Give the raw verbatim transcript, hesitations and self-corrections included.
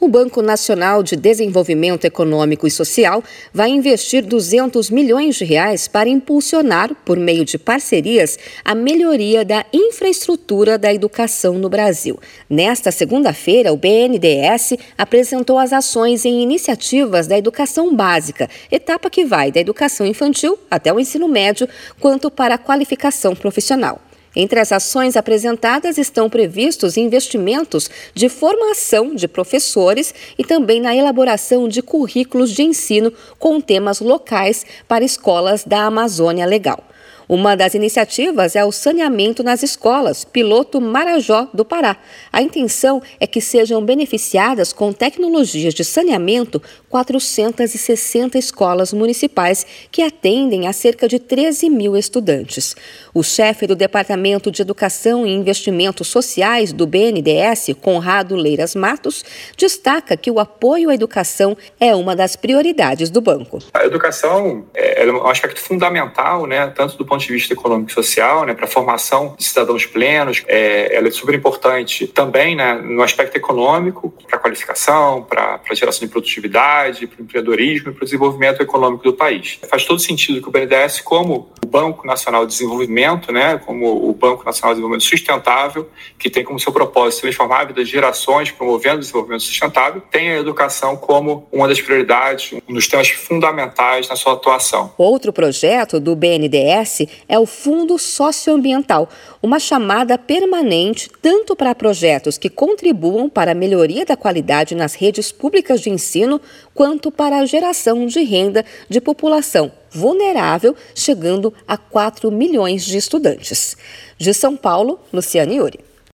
O Banco Nacional de Desenvolvimento Econômico e Social vai investir duzentos milhões de reais para impulsionar, por meio de parcerias, a melhoria da infraestrutura da educação no Brasil. Nesta segunda-feira, o B N D E S apresentou as ações em iniciativas da educação básica, etapa que vai da educação infantil até o ensino médio, quanto para a qualificação profissional. Entre as ações apresentadas estão previstos investimentos de formação de professores e também na elaboração de currículos de ensino com temas locais para escolas da Amazônia Legal. Uma das iniciativas é o saneamento nas escolas, piloto Marajó do Pará. A intenção é que sejam beneficiadas com tecnologias de saneamento quatrocentas e sessenta escolas municipais que atendem a cerca de treze mil estudantes. O chefe do Departamento de Educação e Investimentos Sociais do B N D E S, Conrado Leiras Matos, destaca que o apoio à educação é uma das prioridades do banco. A educação é um aspecto fundamental, né, tanto do ponto de vista econômico e social, né, para a formação de cidadãos plenos. É, ela é super importante também, né, no aspecto econômico, para a qualificação, para a geração de produtividade, para o empreendedorismo e para o desenvolvimento econômico do país. Faz todo sentido que o B N D E S, como o Banco Nacional de Desenvolvimento, né, como o Banco Nacional de Desenvolvimento Sustentável, que tem como seu propósito transformar a vida de gerações promovendo o desenvolvimento sustentável, tenha a educação como uma das prioridades, um dos temas fundamentais na sua atuação. Outro projeto do B N D E S é o Fundo Socioambiental, uma chamada permanente tanto para projetos que contribuam para a melhoria da qualidade nas redes públicas de ensino, quanto para a geração de renda de população vulnerável, chegando a quatro milhões de estudantes. De São Paulo, Luciana Iori.